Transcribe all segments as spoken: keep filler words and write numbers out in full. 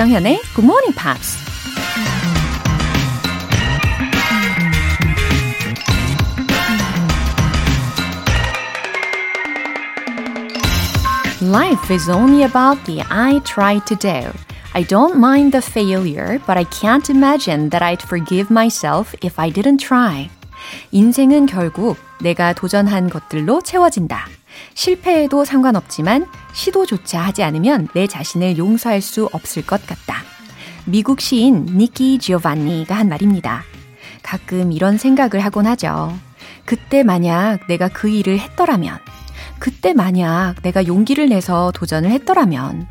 조장현의 Good Morning Pops. Life is only about the I try to do. I don't mind the failure, but I can't imagine that I'd forgive myself if I didn't try. 인생은 결국 내가 도전한 것들로 채워진다. 실패해도 상관없지만 시도조차 하지 않으면 내 자신을 용서할 수 없을 것 같다. 미국 시인 니키 지오반니가 한 말입니다. 가끔 이런 생각을 하곤 하죠. 그때 만약 내가 그 일을 했더라면, 그때 만약 내가 용기를 내서 도전을 했더라면.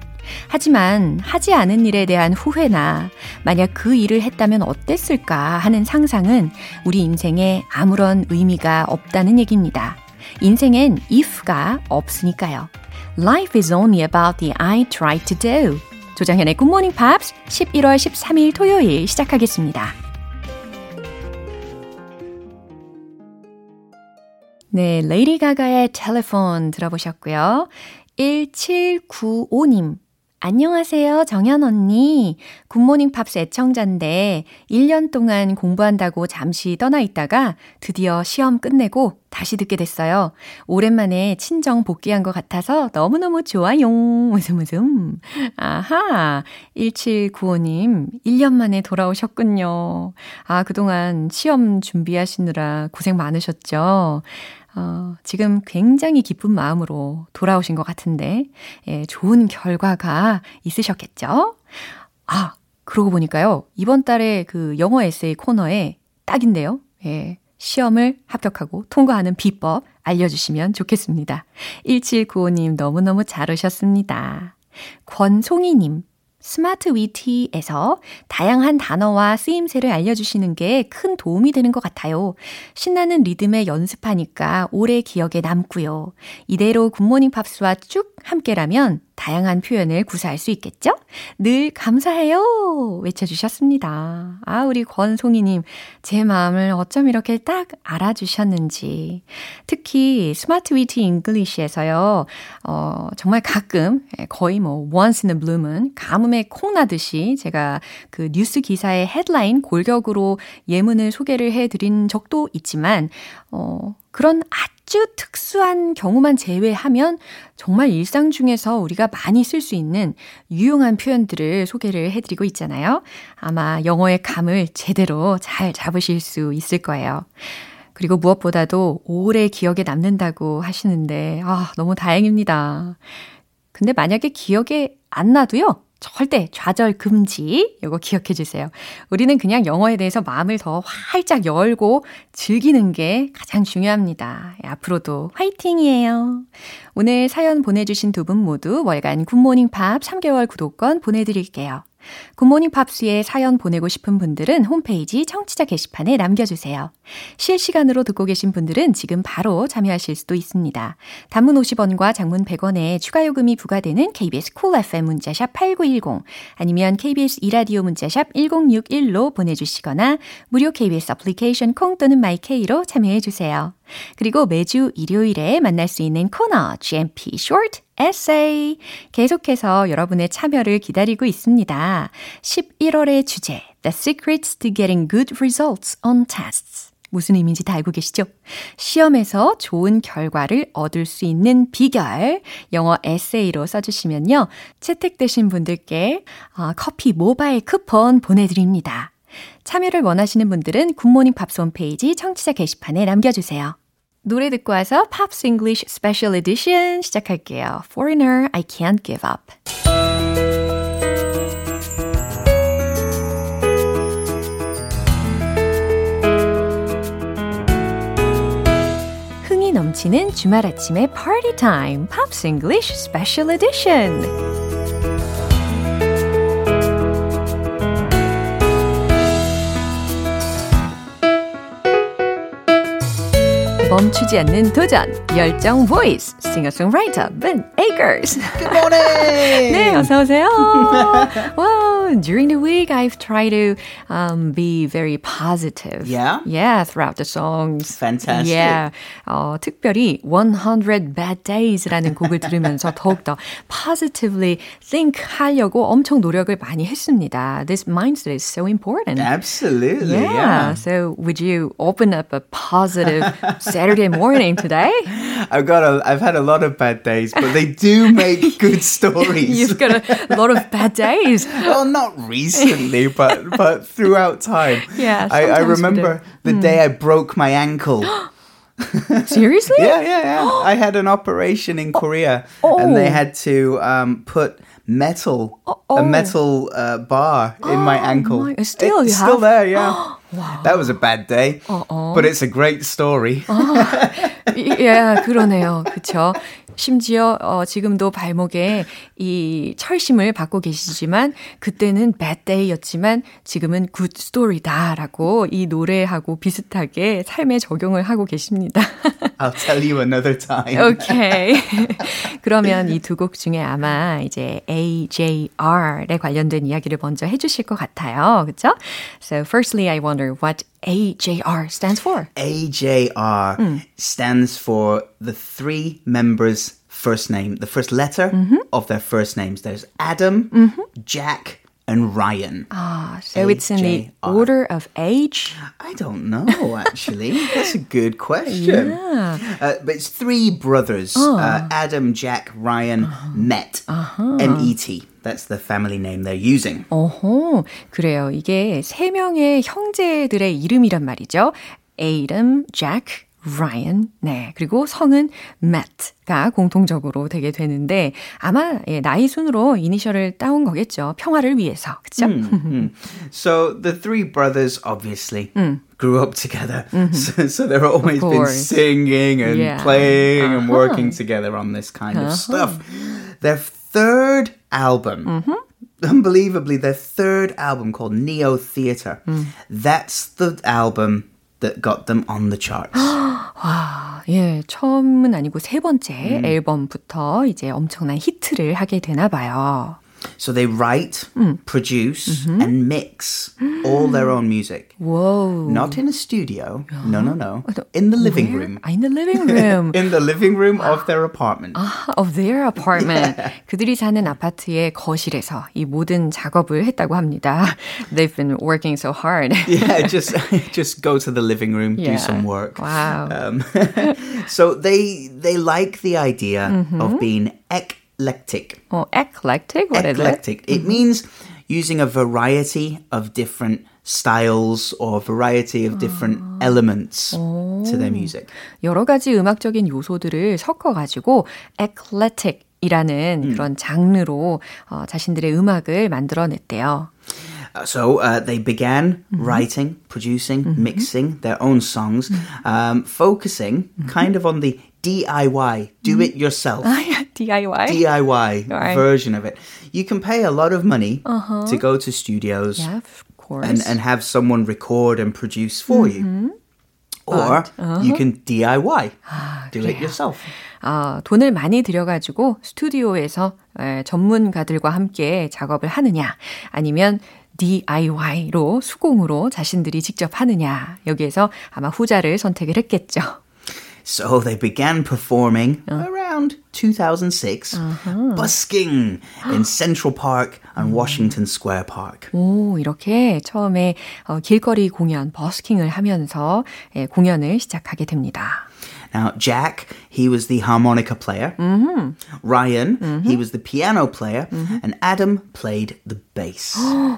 하지만 하지 않은 일에 대한 후회나 만약 그 일을 했다면 어땠을까 하는 상상은 우리 인생에 아무런 의미가 없다는 얘기입니다. 인생엔 if가 없으니까요. Life is only about the I try to do. 조장현의 Good Morning Pops 십일월 십삼일 토요일 시작하겠습니다. 네, 레이디 가가의 텔레폰 들어보셨고요. 일칠구오님. 안녕하세요, 정연 언니. 굿모닝 팝스 애청자인데 일 년 동안 공부한다고 잠시 떠나 있다가 드디어 시험 끝내고 다시 듣게 됐어요. 오랜만에 친정 복귀한 것 같아서 너무너무 좋아요. 웃음 웃음. 아하, 일칠구오님, 일 년 만에 돌아오셨군요. 아, 그동안 시험 준비하시느라 고생 많으셨죠? 어, 지금 굉장히 기쁜 마음으로 돌아오신 것 같은데, 예, 좋은 결과가 있으셨겠죠? 아, 그러고 보니까요, 이번 달에 그 영어 에세이 코너에 딱인데요. 예, 시험을 합격하고 통과하는 비법 알려주시면 좋겠습니다. 일칠구오님 너무너무 잘 오셨습니다. 권송이님. 스마트 위티에서 다양한 단어와 쓰임새를 알려주시는 게 큰 도움이 되는 것 같아요. 신나는 리듬에 연습하니까 오래 기억에 남고요. 이대로 굿모닝 팝스와 쭉 함께라면 다양한 표현을 구사할 수 있겠죠? 늘 감사해요! 외쳐주셨습니다. 아, 우리 권송이님, 제 마음을 어쩜 이렇게 딱 알아주셨는지. 특히 스마트 위티 잉글리시에서요, 어, 정말 가끔, 거의 뭐 once in a bloom은 가뭄에 콩나듯이 제가 그 뉴스 기사의 헤드라인 골격으로 예문을 소개를 해드린 적도 있지만, 어, 그런 아주 특수한 경우만 제외하면 정말 일상 중에서 우리가 많이 쓸 수 있는 유용한 표현들을 소개를 해드리고 있잖아요. 아마 영어의 감을 제대로 잘 잡으실 수 있을 거예요. 그리고 무엇보다도 오래 기억에 남는다고 하시는데 아, 너무 다행입니다. 근데 만약에 기억에 안 나도요. 절대 좌절 금지, 이거 기억해 주세요. 우리는 그냥 영어에 대해서 마음을 더 활짝 열고 즐기는 게 가장 중요합니다. 앞으로도 화이팅이에요. 오늘 사연 보내주신 두 분 모두 월간 굿모닝 팝 삼 개월 구독권 보내드릴게요. 굿모닝 팝스에 사연 보내고 싶은 분들은 홈페이지 청취자 게시판에 남겨주세요. 실시간으로 듣고 계신 분들은 지금 바로 참여하실 수도 있습니다. 단문 오십 원과 장문 백 원에 추가 요금이 부과되는 케이비에스 쿨 에프엠 문자샵 팔구일공 아니면 케이비에스 이라디오 문자샵 일공육일로 보내주시거나 무료 케이비에스 애플리케이션 콩 또는 마이케이로 참여해주세요. 그리고 매주 일요일에 만날 수 있는 코너 지엠피 Short 에세이 계속해서 여러분의 참여를 기다리고 있습니다. 십일월의 주제 The Secrets to Getting Good Results on Tests. 무슨 의미인지 다 알고 계시죠? 시험에서 좋은 결과를 얻을 수 있는 비결 영어 에세이로 써주시면요. 채택되신 분들께 커피 모바일 쿠폰 보내드립니다. 참여를 원하시는 분들은 굿모닝 팝스 홈페이지 청취자 게시판에 남겨주세요. 노래 듣고 와서 Pops English Special Edition 시작할게요. Foreigner, I Can't Give Up. 흥이 넘치는 주말 아침의 Party Time, Pops English Special Edition. 멈추지 않는 도전, 열정 보이스, 싱어송라이터 Ben Akers. Good morning. 네, 어서 오세요. Well, during the week, I've tried to um, be very positive. Yeah? Yeah, throughout the songs. Fantastic. Yeah. 어, 특별히 one hundred Bad Days라는 곡을 들으면서 더욱더 positively think 하려고 엄청 노력을 많이 했습니다. This mindset is so important. Absolutely. Yeah. yeah. So would you open up a positive Saturday morning today? I've got a, I've had a lot of bad days, but they do make good stories. You've got a lot of bad days. Well, not recently, but but throughout time. Yeah, I, I remember the mm. day I broke my ankle. Seriously? yeah, yeah, yeah. I had an operation in Korea, oh. and they had to um, put metal, oh, oh. a metal uh, bar in oh, my ankle. My, still, it's you still have? there, yeah. Wow. That was a bad day, uh-oh. but it's a great story. yeah, 그러네요. 그렇죠. 심지어 어, 지금도 발목에 이 철심을 받고 계시지만 그때는 bad day였지만 지금은 good story다라고 이 노래하고 비슷하게 삶에 적용을 하고 계십니다. I'll tell you another time. Okay. 그러면 이 두 곡 중에 아마 이제 에이제이알에 관련된 이야기를 먼저 해주실 것 같아요. 그렇죠? So firstly, I wonder what A J R stands for. A J R mm. stands for the three members' first name, the first letter mm-hmm. of their first names. There's Adam, mm-hmm. Jack, and Ryan. Ah, so A J R. It's in the order of age? I don't know, actually. That's a good question. Yeah. Uh, but it's three brothers, oh. uh, Adam, Jack, Ryan, uh-huh. Met, uh-huh. M E T. That's the family name they're using. 어허, 그래요. 이게 세 명의 형제들의 이름이란 말이죠. Adam, Jack, Ryan. 네, 그리고 성은 Matt가 공통적으로 되게 되는데 아마 예, 나이 순으로 이니셜을 따온 거겠죠. 평화를 위해서, 그렇죠? 음, 음. So the three brothers obviously 음. grew up together. Mm-hmm. So, so they've always been singing and yeah. playing uh-huh. and working together on this kind uh-huh. of stuff. They're third album, mm-hmm. unbelievably, their third album called Neo Theater. Mm. That's the album that got them on the charts. 와, 예, 처음은 아니고 세 번째 mm. 앨범부터 이제 엄청난 히트를 하게 되나 봐요. So they write, mm. produce, mm-hmm. and mix all their own music. Whoa. Not in a studio. Yeah. No, no, no. In the living Where? room. In the living room. in the living room of their apartment. Ah, of their apartment. Yeah. 그들이 사는 아파트의 거실에서 이 모든 작업을 했다고 합니다. They've been working so hard. yeah, just, just go to the living room, yeah. do some work. Wow. Um, so they, they like the idea mm-hmm. of being ec- Eclectic. Oh, eclectic? What eclectic. is it? Eclectic. It means using a variety of different styles or variety of different 아. elements 오. to their music. 여러 가지 음악적인 요소들을 섞어가지고 eclectic이라는 음. 그런 장르로 어, 자신들의 음악을 만들어냈대요. So uh, they began mm-hmm. writing, producing, mm-hmm. mixing their own songs, mm-hmm. um, focusing mm-hmm. kind of on the D I Y, do it yourself. D I Y? D I Y right. version of it. You can pay a lot of money uh-huh. to go to studios yeah, of course. And, and have someone record and produce for mm-hmm. you. Or but, uh-huh. you can D I Y, 아, do 그래요. it yourself. 어, 돈을 많이 들여가지고 스튜디오에서 에, 전문가들과 함께 작업을 하느냐 아니면 D I Y로 수공으로 자신들이 직접 하느냐 여기에서 아마 후자를 선택을 했겠죠. So they began performing uh. around two thousand six, uh-huh. busking in Central Park and Washington Square Park. 오, 이렇게 처음에 어, 길거리 공연, 버스킹을 하면서 예, 공연을 시작하게 됩니다. Now, Jack, he was the harmonica player. Mm-hmm. Ryan, mm-hmm. he was the piano player. Mm-hmm. And Adam played the bass.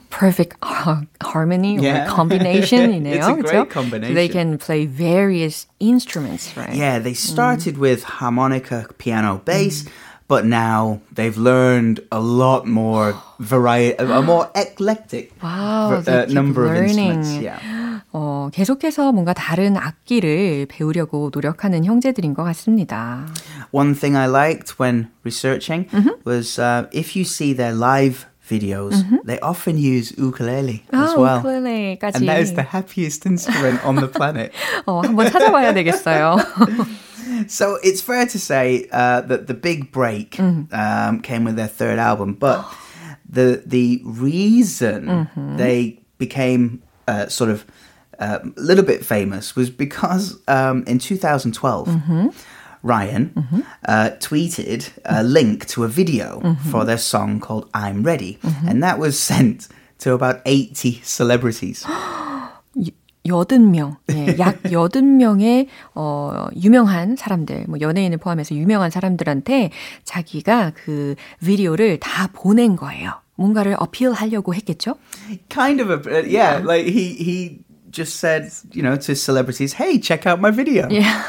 Perfect uh, harmony yeah. or combination. You know, it's a great so combination. They can play various instruments, right? Yeah, they started mm. with harmonica, piano, bass. Mm. But now they've learned a lot more variety, a more eclectic wow, ver- uh, number learning. of instruments. Yeah. 어, 계속해서 뭔가 다른 악기를 배우려고 노력하는 형제들인 것 같습니다. One thing I liked when researching mm-hmm. was uh, if you see their live videos, mm-hmm. they often use ukulele 아, as well. 우쿨렐레까지. And that is the happiest instrument on the planet. 어, 한번 찾아봐야 되겠어요. So it's fair to say uh, that the big break mm-hmm. um, came with their third album, but the the reason mm-hmm. they became uh, sort of a uh, little bit famous was because um, in twenty twelve, mm-hmm. Ryan mm-hmm. Uh, tweeted a link to a video mm-hmm. for their song called I'm Ready, mm-hmm. and that was sent to about eighty celebrities. 여든 명, 예, 약 여든 명의 어, 유명한 사람들, 뭐 연예인을 포함해서 유명한 사람들한테 자기가 그 비디오를 다 보낸 거예요. 뭔가를 어필하려고 했겠죠? Kind of a bit, yeah. yeah. Like he he just said, you know, to celebrities, hey, check out my video. Yeah.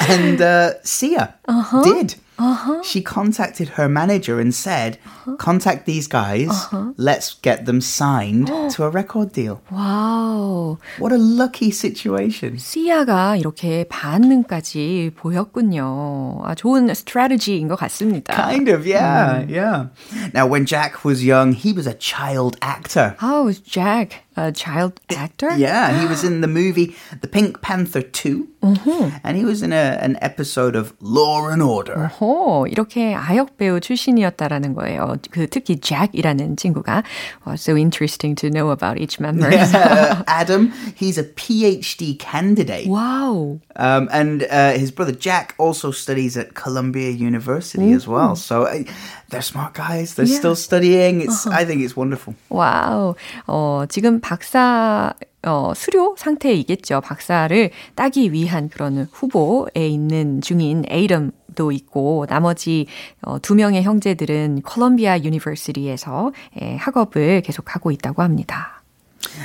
And uh, Sia uh-huh. did. Uh-huh. She contacted her manager and said, uh-huh. contact these guys, uh-huh. let's get them signed to a record deal. Wow. What a lucky situation. 시아가 이렇게 반응까지 보였군요. 아, 좋은 스트래티지인 것 같습니다. Kind of, yeah, um. yeah. Now, when Jack was young, he was a child actor. Oh, was Jack a child actor? It, yeah, he was in the movie The Pink Panther two, uh-huh. and he was in a, an episode of Law and Order. Uh-huh. 오, 이렇게 아역 배우 출신이었다라는 거예요. 그 특히 잭이라는 친구가 oh, so interesting to know about each member. Yeah, Adam, he's a PhD candidate. Wow. Um, and uh, his brother Jack also studies at Columbia University mm-hmm. as well. So uh, they're smart guys. They're yeah. still studying. It's uh-huh. I think it's wonderful. Wow. 어, 지금 박사 어, 수료 상태이겠죠. 박사를 따기 위한 그런 후보에 있는 중인 Adam 도 있고 나머지 어, 두 명의 형제들은 콜롬비아 유니버시티에서 예, 학업을 계속하고 있다고 합니다.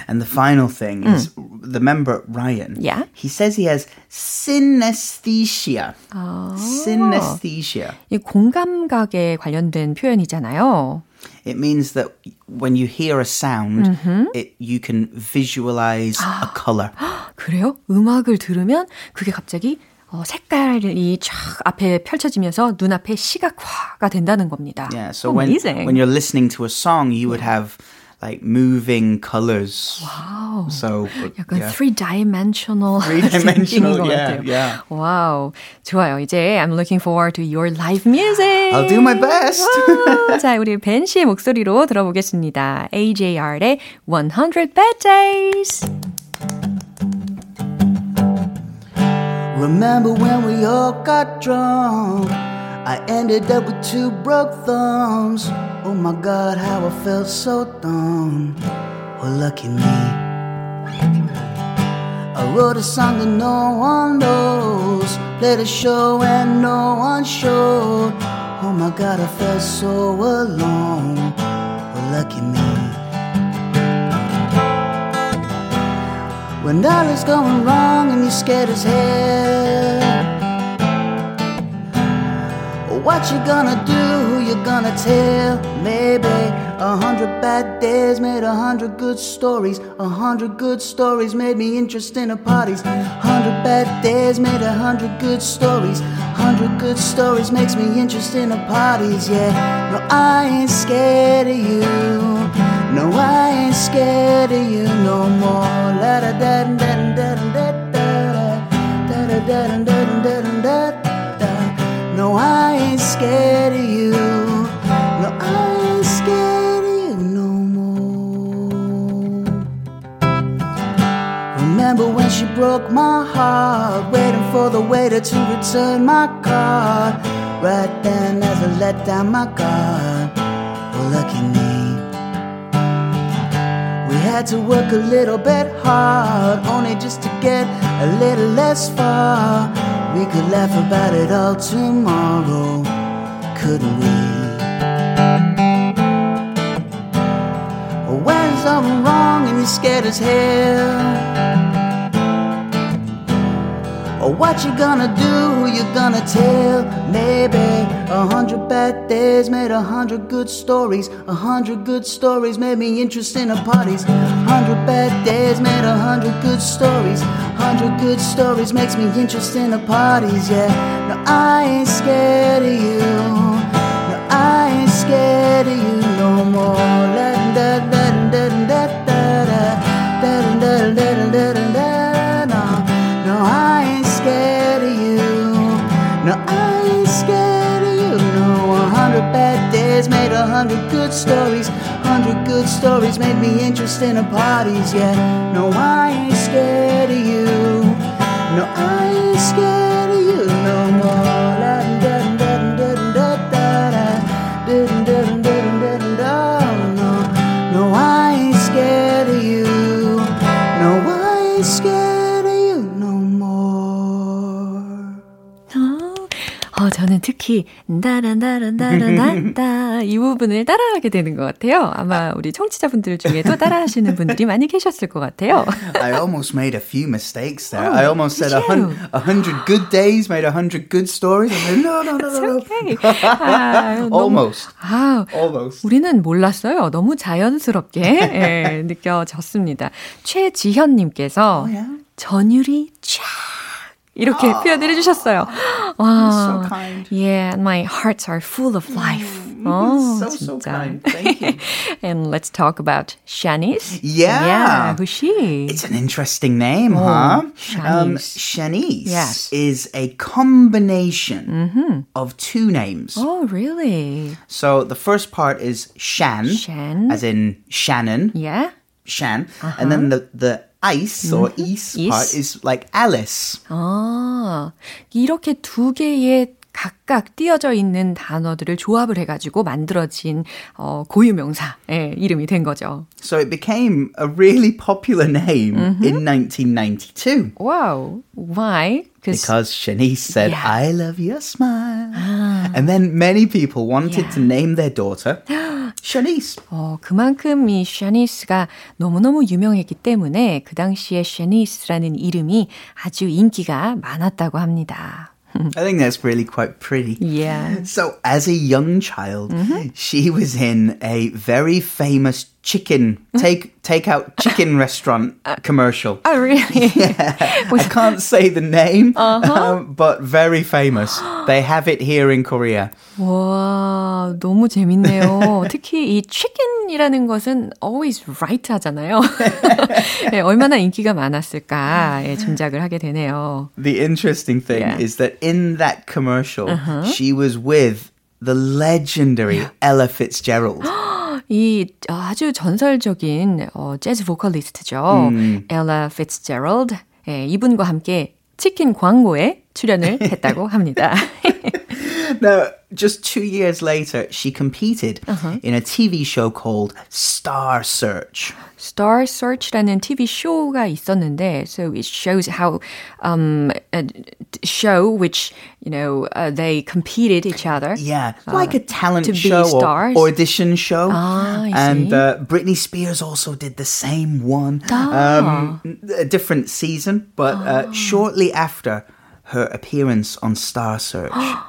And the final thing 음. is the member Ryan. Yeah. He says he has synesthesia. 아, synesthesia. 이 공감각에 관련된 표현이잖아요. It means that when you hear a sound, mm-hmm. it, you can visualize 아, a color. 그래요? 음악을 들으면 그게 갑자기 어, 색깔이 쫙 앞에 펼쳐지면서 눈앞에 시각화가 된다는 겁니다. Yeah, so when, when you're listening to a song, you yeah. would have like moving colors. Wow. So 약간 yeah. three-dimensional three-dimensional 것 yeah, 같아요. Yeah. Wow. 좋아요. 이제 I'm looking forward to your live music. I'll do my best. 자, 우리 벤 씨의 목소리로 들어보겠습니다. 에이제이알의 one hundred Bad Days. Remember when we all got drunk? I ended up with two broke thumbs. Oh my God, how I felt so dumb. Well, lucky me. I wrote a song that no one knows. Played a show and no one showed. Oh my God, I felt so alone. Well, lucky me. When all is going wrong and you're scared as hell, what you gonna do, who you gonna tell? Maybe a hundred bad days made a hundred good stories. A hundred good stories made me interesting at parties. A hundred bad days made a hundred good stories. A hundred good stories makes me interesting at parties, yeah. No, I ain't scared of you. No, I ain't scared of you no more. La da da da da da da da da da da. No, I ain't scared of you. No, I ain't scared of you no more. Remember when she broke my heart, waiting for the waiter to return my card. Right then, as I let down my guard, well, lucky me. Had to work a little bit hard, only just to get a little less far. We could laugh about it all tomorrow, couldn't we? When something's wrong and you're scared as hell, what you gonna do, who you gonna tell? Maybe a hundred bad days made a hundred good stories. A hundred good stories made me interesting at parties. A hundred bad days made a hundred good stories. A hundred good stories makes me interesting at parties, yeah. No, I ain't scared of you. No, I ain't scared of you. scared of you no more. Da da da da da da da da da da da. No, no, I ain't scared of you. No, I ain't scared of you. No, a hundred bad days made a hundred good stories. Hundred good stories made me interested in parties. Yeah, no, I ain't scared of you. No, I ain't scared of you no more. 저는 특히 나란나란나란나다 이 부분을 따라하게 되는 것 같아요. 아마 우리 청취자분들 중에도 따라하시는 분들이 많이 계셨을 것 같아요. I almost made a few mistakes there. Oh, I almost said a hundred, a hundred good days made a hundred good stories. And then, no, no, no, no. It's okay. 아, almost. 아, almost. 우리는 몰랐어요. 너무 자연스럽게 예, 느껴졌습니다. 최지현님께서 oh, yeah. 전율이 쫙. 이렇게 oh, 표현을 해주셨어요. 와, so kind. Yeah, my hearts are full of life. Oh, so, 진짜. so kind. Thank you. And let's talk about Shanice. Yeah. Yeah, who's she? It's an interesting name, oh, huh? Shanice. Um, Shanice yes. is a combination mm-hmm. of two names. Oh, really? So the first part is Shan, Shan. as in Shannon. Yeah. Shan. Uh-huh. And then the... the Ice or East mm-hmm. part is like Alice. 아, 이렇게 두 개의 각각 띄어져 있는 단어들을 조합을 해가지고 만들어진 어, 고유명사의 이름이 된 거죠. So it became a really popular name mm-hmm. in nineteen ninety-two. Wow. Why? Because Shanice said, yeah. I love your smile. 아. And then many people wanted yeah. to name their daughter Shanice. 어, 그만큼 이 샤니스가 너무너무 유명했기 때문에 그 당시에 샤니스라는 이름이 아주 인기가 많았다고 합니다. I think that's really quite pretty. Yeah. So as a young child, mm-hmm. she was in a very famous chicken, take takeout chicken restaurant commercial. Oh, really? Yeah. I can't say the name, uh-huh. um, but very famous. They have it here in Korea. 와, 너무 재밌네요. 특히 이 chicken이라는 것은 always right 하잖아요. 네, 얼마나 인기가 많았을까 예, 짐작을 하게 되네요. The interesting thing yeah. is that in that commercial, uh-huh. she was with the legendary Ella Fitzgerald. 이 아주 전설적인 어, 재즈 보컬리스트죠. 음. Ella Fitzgerald. 예, 이분과 함께 치킨 광고에 출연을 했다고 합니다. Now, just two years later, she competed uh-huh. in a T V show called Star Search. Star Search라는 T V 쇼가 있었는데, so it shows how um, a show which you know uh, they competed each other. Yeah, like uh, a talent show or audition show. Ah, and uh, Britney Spears also did the same one, ah. um, a different season. But ah. uh, shortly after her appearance on Star Search. Wow.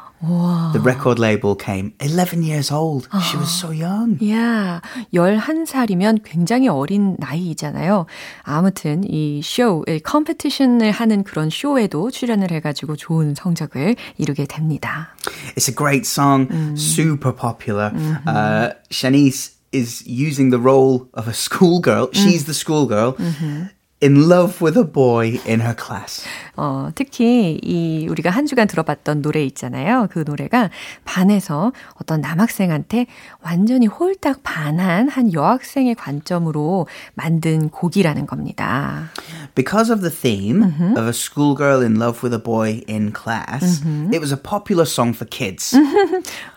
The record label came eleven years old. Uh-huh. She was so young. Yeah. 열한 살이면 굉장히 어린 나이이잖아요. 아무튼 이 쇼, 컴피티션을 하는 그런 쇼에도 출연을 해가지고 좋은 성적을 이루게 됩니다. It's a great song, 음. super popular. Mm-hmm. Uh, Shanice is using the role of a schoolgirl. 음. She's the schoolgirl. Mm-hmm. In love with a boy in her class. 어, 특히 이 우리가 한 주간 들어봤던 노래 있잖아요. 그 노래가 반에서 어떤 남학생한테 완전히 홀딱 반한 한 여학생의 관점으로 만든 곡이라는 겁니다. Because of the theme mm-hmm. of a schoolgirl in love with a boy in class, mm-hmm. it was a popular song for kids.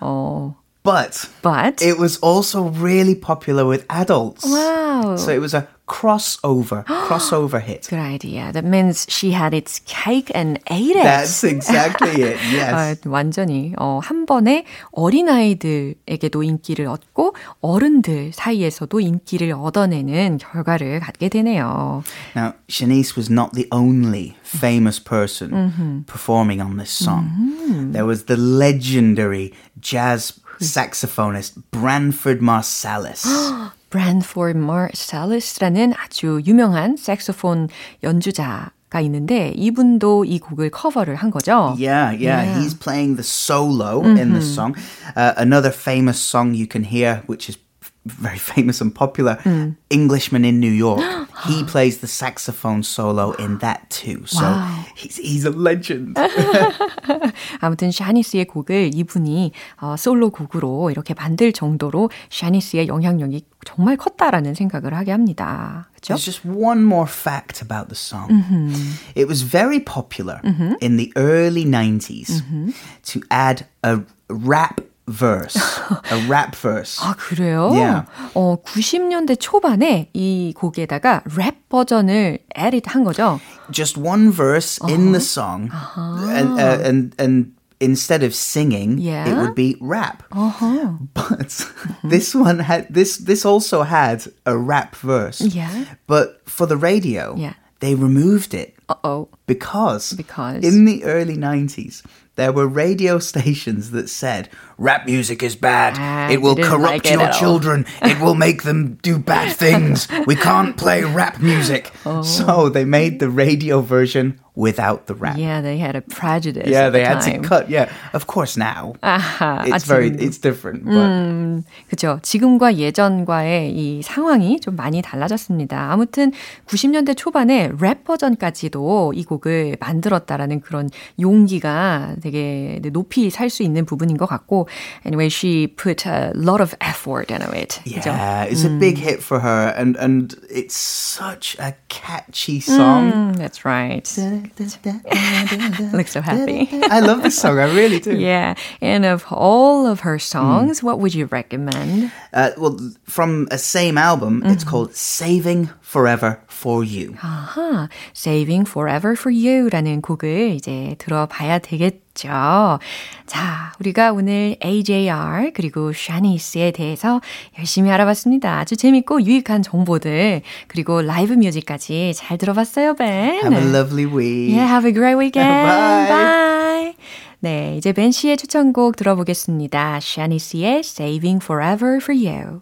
어... But, but it was also really popular with adults. Wow. So it was a crossover, crossover hit. Good idea. That means she had its cake and ate it. That's exactly it, yes. 아, 완전히 어, 한 번에 어린아이들에게도 인기를 얻고 어른들 사이에서도 인기를 얻어내는 결과를 갖게 되네요. Now, Shanice was not the only famous person mm-hmm. performing on this song. Mm-hmm. There was the legendary jazz saxophonist Branford Marsalis. Branford Marsalis 라는 아주 유명한 색소폰 연주자 가 있는데 이분도 이 곡을 커버를 한 거죠. Yeah, yeah. yeah. He's playing the solo mm-hmm. in the song. Uh, another famous song you can hear, which is very famous and popular, mm. Englishman in New York. He plays the saxophone solo in that too. So wow. he's, he's a legend. 아무튼 샤니스의 곡을 이분이 어, 솔로 곡으로 이렇게 만들 정도로 샤니스의 영향력이 정말 컸다라는 생각을 하게 합니다. 그렇죠? There's just one more fact about the song. Mm-hmm. It was very popular mm-hmm. in the early nineties mm-hmm. to add a rap verse, a rap verse. 아, 그래요? Yeah. 어, 구십 년대 초반에 이 곡에다가 랩 버전을 edit 한 거죠. Just one verse uh-huh. in the song. Uh-huh. And, uh, and, and instead of singing, yeah. it would be rap. Uh-huh. But uh-huh. this one had, this, this also had a rap verse. Yeah. But for the radio, yeah. they removed it. Uh-oh. Because, because in the early nineties, there were radio stations that said, rap music is bad, ah, it will corrupt like your children, it will make them do bad things, we can't play rap music. Oh. So they made the radio version without the rap. Yeah, they had a prejudice Yeah, they the had time. to cut, yeah. Of course now, 아하, it's, 아, very, it's different. But... 음, 그렇죠. 지금과 예전과의 이 상황이 좀 많이 달라졌습니다. 아무튼 구십 년대 초반에 랩 버전까지도 이 곡을 만들었다라는 그런 용기가 되게 높이 살 수 있는 부분인 것 같고 Anyway, she put a lot of effort into it. Yeah, 그죠? it's 음. a big hit for her and, and it's such a catchy song. 음, that's right. Looks so happy. I love this song, I really do. Yeah, and of all of her songs, 음. what would you recommend? Uh, well, from a same album, 음. it's called Saving Forever for You. 아하, Saving Forever for You라는 곡을 이제 들어봐야 되겠죠. 자, 우리가 오늘 에이제이아르 그리고 샤니스에 대해서 열심히 알아봤습니다. 아주 재밌고 유익한 정보들 그리고 라이브 뮤직까지 잘 들어봤어요, 벤. Have a lovely week. Yeah, have a great weekend. Bye. Bye. 네, 이제 벤 씨의 추천곡 들어보겠습니다. 샤니스의 Saving Forever for You.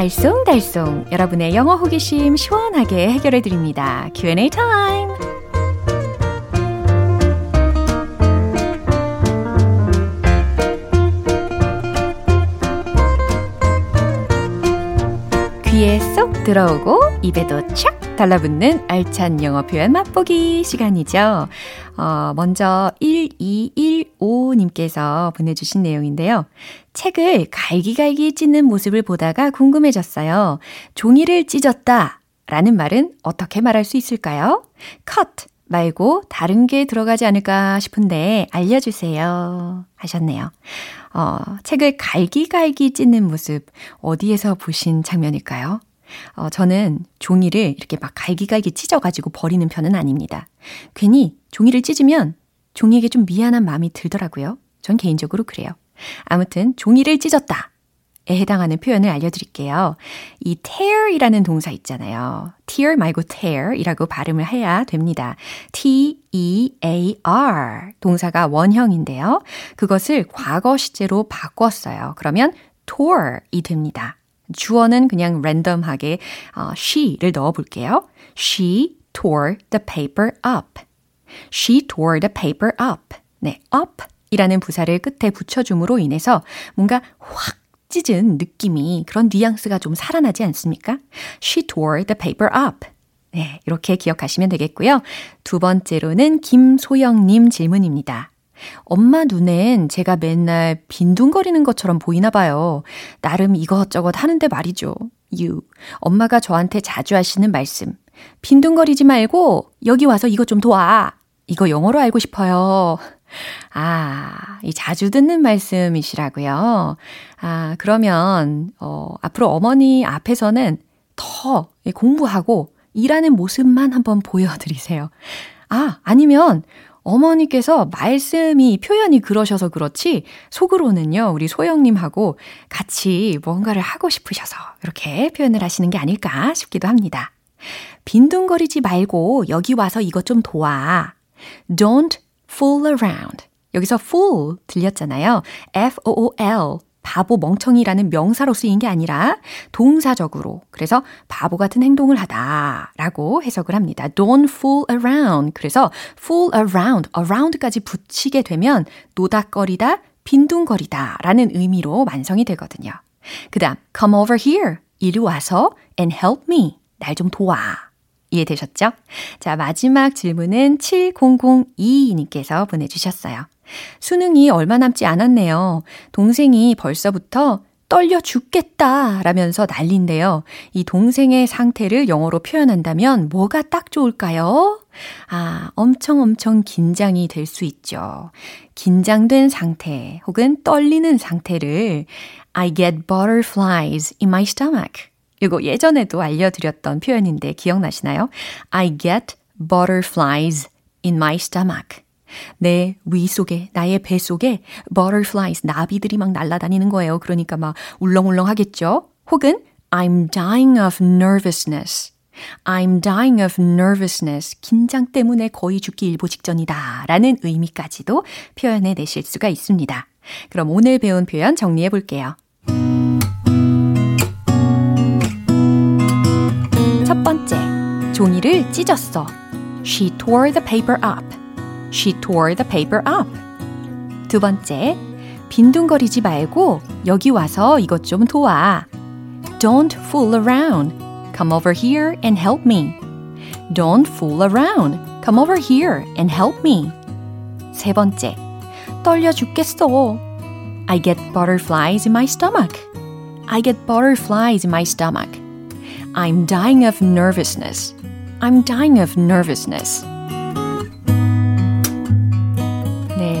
알쏭달쏭 여러분의 영어 호기심 시원하게 해결해드립니다. Q&A 타임! 귀에 쏙 들어오고 입에도 착 달라붙는 알찬 영어 표현 맛보기 시간이죠. 어, 먼저 일이일오님께서 보내주신 내용인데요. 책을 갈기갈기 찢는 모습을 보다가 궁금해졌어요. 종이를 찢었다 라는 말은 어떻게 말할 수 있을까요? cut 말고 다른 게 들어가지 않을까 싶은데 알려주세요 하셨네요. 어, 책을 갈기갈기 찢는 모습 어디에서 보신 장면일까요? 어, 저는 종이를 이렇게 막 갈기갈기 찢어가지고 버리는 편은 아닙니다. 괜히 종이를 찢으면 종이에게 좀 미안한 마음이 들더라고요. 전 개인적으로 그래요. 아무튼 종이를 찢었다 에 해당하는 표현을 알려드릴게요. 이 tear이라는 동사 있잖아요. tear 말고 tear이라고 발음을 해야 됩니다. T-E-A-R 동사가 원형인데요. 그것을 과거 시제로 바꿨어요. 그러면 tore이 됩니다. 주어는 그냥 랜덤하게 어, she를 넣어볼게요. She tore the paper up. She tore the paper up. 네, up 이라는 부사를 끝에 붙여줌으로 인해서 뭔가 확 찢은 느낌이 그런 뉘앙스가 좀 살아나지 않습니까? She tore the paper up. 네, 이렇게 기억하시면 되겠고요. 두 번째로는 김소영님 질문입니다. 엄마 눈엔 제가 맨날 빈둥거리는 것처럼 보이나 봐요. 나름 이것저것 하는데 말이죠. You. 엄마가 저한테 자주 하시는 말씀. 빈둥거리지 말고 여기 와서 이것 좀 도와. 이거 영어로 알고 싶어요. 아, 이 자주 듣는 말씀이시라고요. 아, 그러면 어, 앞으로 어머니 앞에서는 더 공부하고 일하는 모습만 한번 보여드리세요. 아, 아니면 어머니께서 말씀이 표현이 그러셔서 그렇지 속으로는요 우리 소영님하고 같이 뭔가를 하고 싶으셔서 이렇게 표현을 하시는 게 아닐까 싶기도 합니다. 빈둥거리지 말고 여기 와서 이것 좀 도와. Don't fool around. 여기서 fool 들렸잖아요. F-O-O-L. 바보 멍청이라는 명사로 쓰인 게 아니라 동사적으로 그래서 바보 같은 행동을 하다라고 해석을 합니다. Don't fool around. 그래서 fool around, around까지 붙이게 되면 노닥거리다, 빈둥거리다 라는 의미로 완성이 되거든요. 그 다음 come over here. 이리 와서 and help me. 날 좀 도와. 이해되셨죠? 자, 마지막 질문은 칠공공이 님께서 보내주셨어요. 수능이 얼마 남지 않았네요. 동생이 벌써부터 떨려 죽겠다 라면서 난리인데요. 이 동생의 상태를 영어로 표현한다면 뭐가 딱 좋을까요? 아, 엄청 엄청 긴장이 될 수 있죠. 긴장된 상태 혹은 떨리는 상태를 I get butterflies in my stomach. 이거 예전에도 알려드렸던 표현인데 기억나시나요? I get butterflies in my stomach. 내 위 속에, 나의 배 속에 butterflies, 나비들이 막 날아다니는 거예요. 그러니까 막 울렁울렁 하겠죠? 혹은 I'm dying of nervousness. I'm dying of nervousness. 긴장 때문에 거의 죽기 일보 직전이다. 라는 의미까지도 표현해내실 수가 있습니다. 그럼 오늘 배운 표현 정리해 볼게요. 첫 번째, 종이를 찢었어. She tore the paper up. She tore the paper up. 두 번째, 빈둥거리지 말고 여기 와서 이것 좀 도와. Don't fool around. Come over here and help me. Don't fool around. Come over here and help me. 세 번째, 떨려 죽겠어. I get butterflies in my stomach. I get butterflies in my stomach. I'm dying of nervousness. I'm dying of nervousness. 네,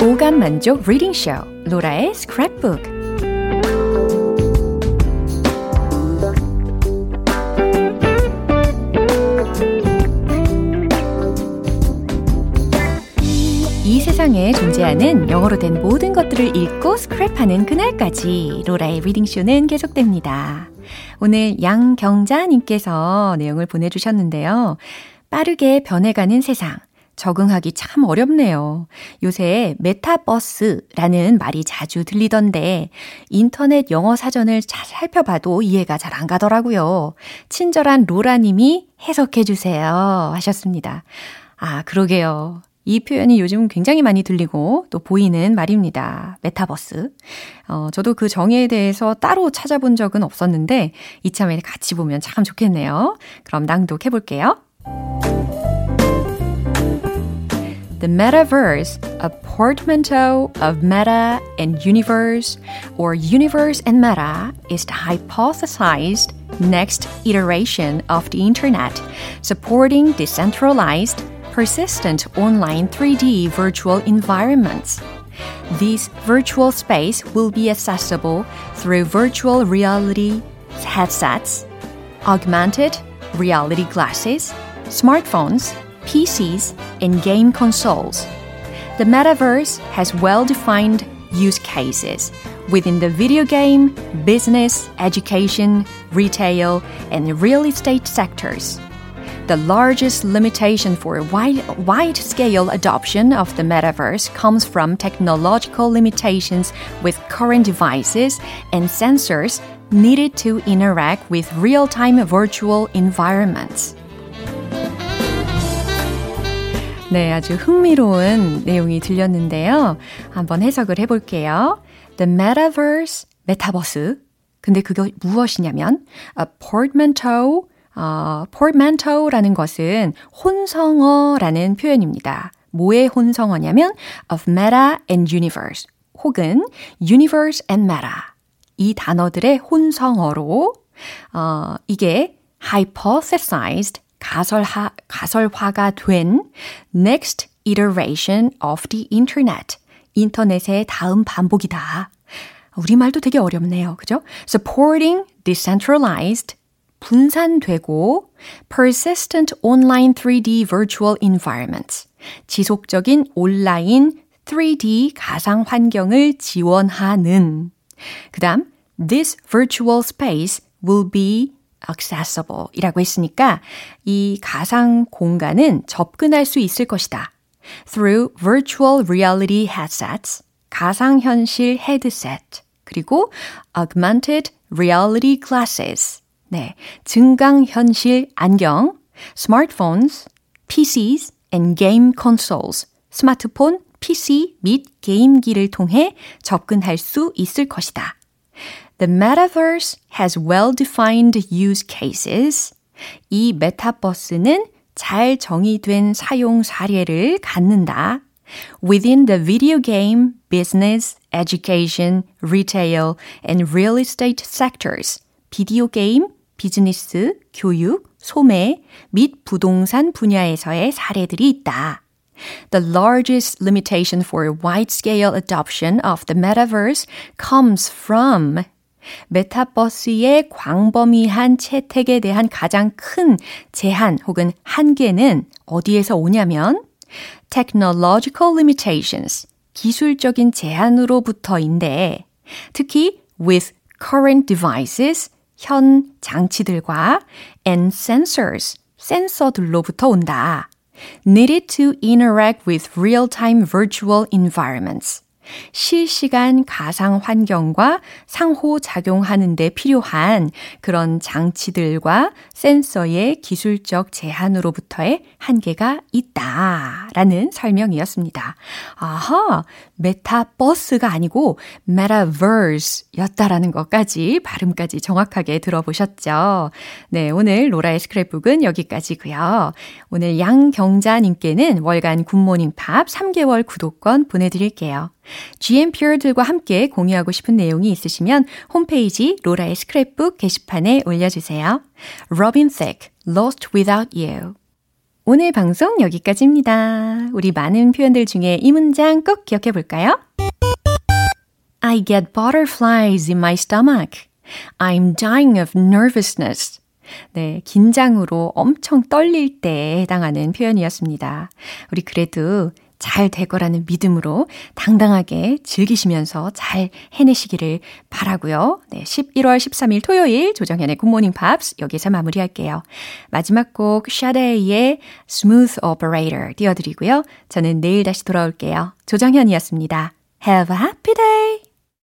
오감 만족 리딩 쇼 로라의 스크랩북. 이 세상에 존재하는 영어로 된 모든 것들을 읽고 스크랩하는 그날까지 로라의 리딩 쇼는 계속됩니다. 오늘 양경자님께서 내용을 보내주셨는데요. 빠르게 변해가는 세상. 적응하기 참 어렵네요. 요새 메타버스라는 말이 자주 들리던데 인터넷 영어 사전을 잘 살펴봐도 이해가 잘 안 가더라고요. 친절한 로라님이 해석해 주세요 하셨습니다. 아, 그러게요. 이 표현이 요즘 굉장히 많이 들리고 또 보이는 말입니다. 메타버스. 어, 저도 그 정의에 대해서 따로 찾아본 적은 없었는데 이참에 같이 보면 참 좋겠네요. 그럼 낭독해 볼게요. The metaverse, a portmanteau of meta and universe, or universe and meta, is the hypothesized next iteration of the internet, supporting decentralized, persistent online three D virtual environments. This virtual space will be accessible through virtual reality headsets, augmented reality glasses, smartphones, P Cs, and game consoles. The metaverse has well-defined use cases within the video game, business, education, retail, and real estate sectors. The largest limitation for wide, wide-scale adoption of the metaverse comes from technological limitations with current devices and sensors needed to interact with real-time virtual environments. 네, 아주 흥미로운 내용이 들렸는데요. 한번 해석을 해볼게요. The Metaverse, 메타버스. 근데 그게 무엇이냐면 a portmanteau, 어, portmanteau라는 것은 혼성어라는 표현입니다. 뭐의 혼성어냐면 of meta and universe 혹은 universe and meta 이 단어들의 혼성어로 어, 이게 hypothesized 가설화, 가설화가 된 next iteration of the internet 인터넷의 다음 반복이다. 우리말도 되게 어렵네요. 그죠? Supporting decentralized 분산되고 persistent online three D virtual environments 지속적인 온라인 쓰리디 가상 환경을 지원하는 그 다음 This virtual space will be accessible 이라고 했으니까 이 가상 공간은 접근할 수 있을 것이다. Through virtual reality headsets 가상현실 헤드셋 그리고 augmented reality glasses 네, 증강현실 안경 smartphones, 피씨s and game consoles 스마트폰, 피씨 및 게임기를 통해 접근할 수 있을 것이다. The metaverse has well-defined use cases. 이 메타버스는 잘 정의된 사용 사례를 갖는다. Within the video game, business, education, retail, and real estate sectors. 비디오 게임, 비즈니스, 교육, 소매 및 부동산 분야에서의 사례들이 있다. The largest limitation for wide-scale adoption of the metaverse comes from 메타버스의 광범위한 채택에 대한 가장 큰 제한 혹은 한계는 어디에서 오냐면 technological limitations, 기술적인 제한으로부터인데 특히 with current devices, 현 장치들과 and sensors, 센서들로부터 온다. Needed to interact with real-time virtual environments. 실시간 가상 환경과 상호작용하는 데 필요한 그런 장치들과 센서의 기술적 제한으로부터의 한계가 있다라는 설명이었습니다. 아하, 메타버스가 아니고 메타버스였다라는 것까지 발음까지 정확하게 들어보셨죠. 네, 오늘 로라의 스크랩북은 여기까지고요. 오늘 양경자님께는 월간 굿모닝 팝 삼 개월 구독권 보내드릴게요. 지엠피어들과 함께 공유하고 싶은 내용이 있으시면 홈페이지 로라의 스크랩북 게시판에 올려주세요. Robin Thicke, Lost Without You. 오늘 방송 여기까지입니다. 우리 많은 표현들 중에 이 문장 꼭 기억해 볼까요? I get butterflies in my stomach. I'm dying of nervousness. 네, 긴장으로 엄청 떨릴 때 해당하는 표현이었습니다. 우리 그래도 잘 될 거라는 믿음으로 당당하게 즐기시면서 잘 해내시기를 바라고요. 네, 십일월 십삼일 토요일 조정현의 굿모닝 팝스 여기서 마무리할게요. 마지막 곡 샤데이의 Smooth Operator 띄워드리고요. 저는 내일 다시 돌아올게요. 조정현이었습니다. Have a happy day!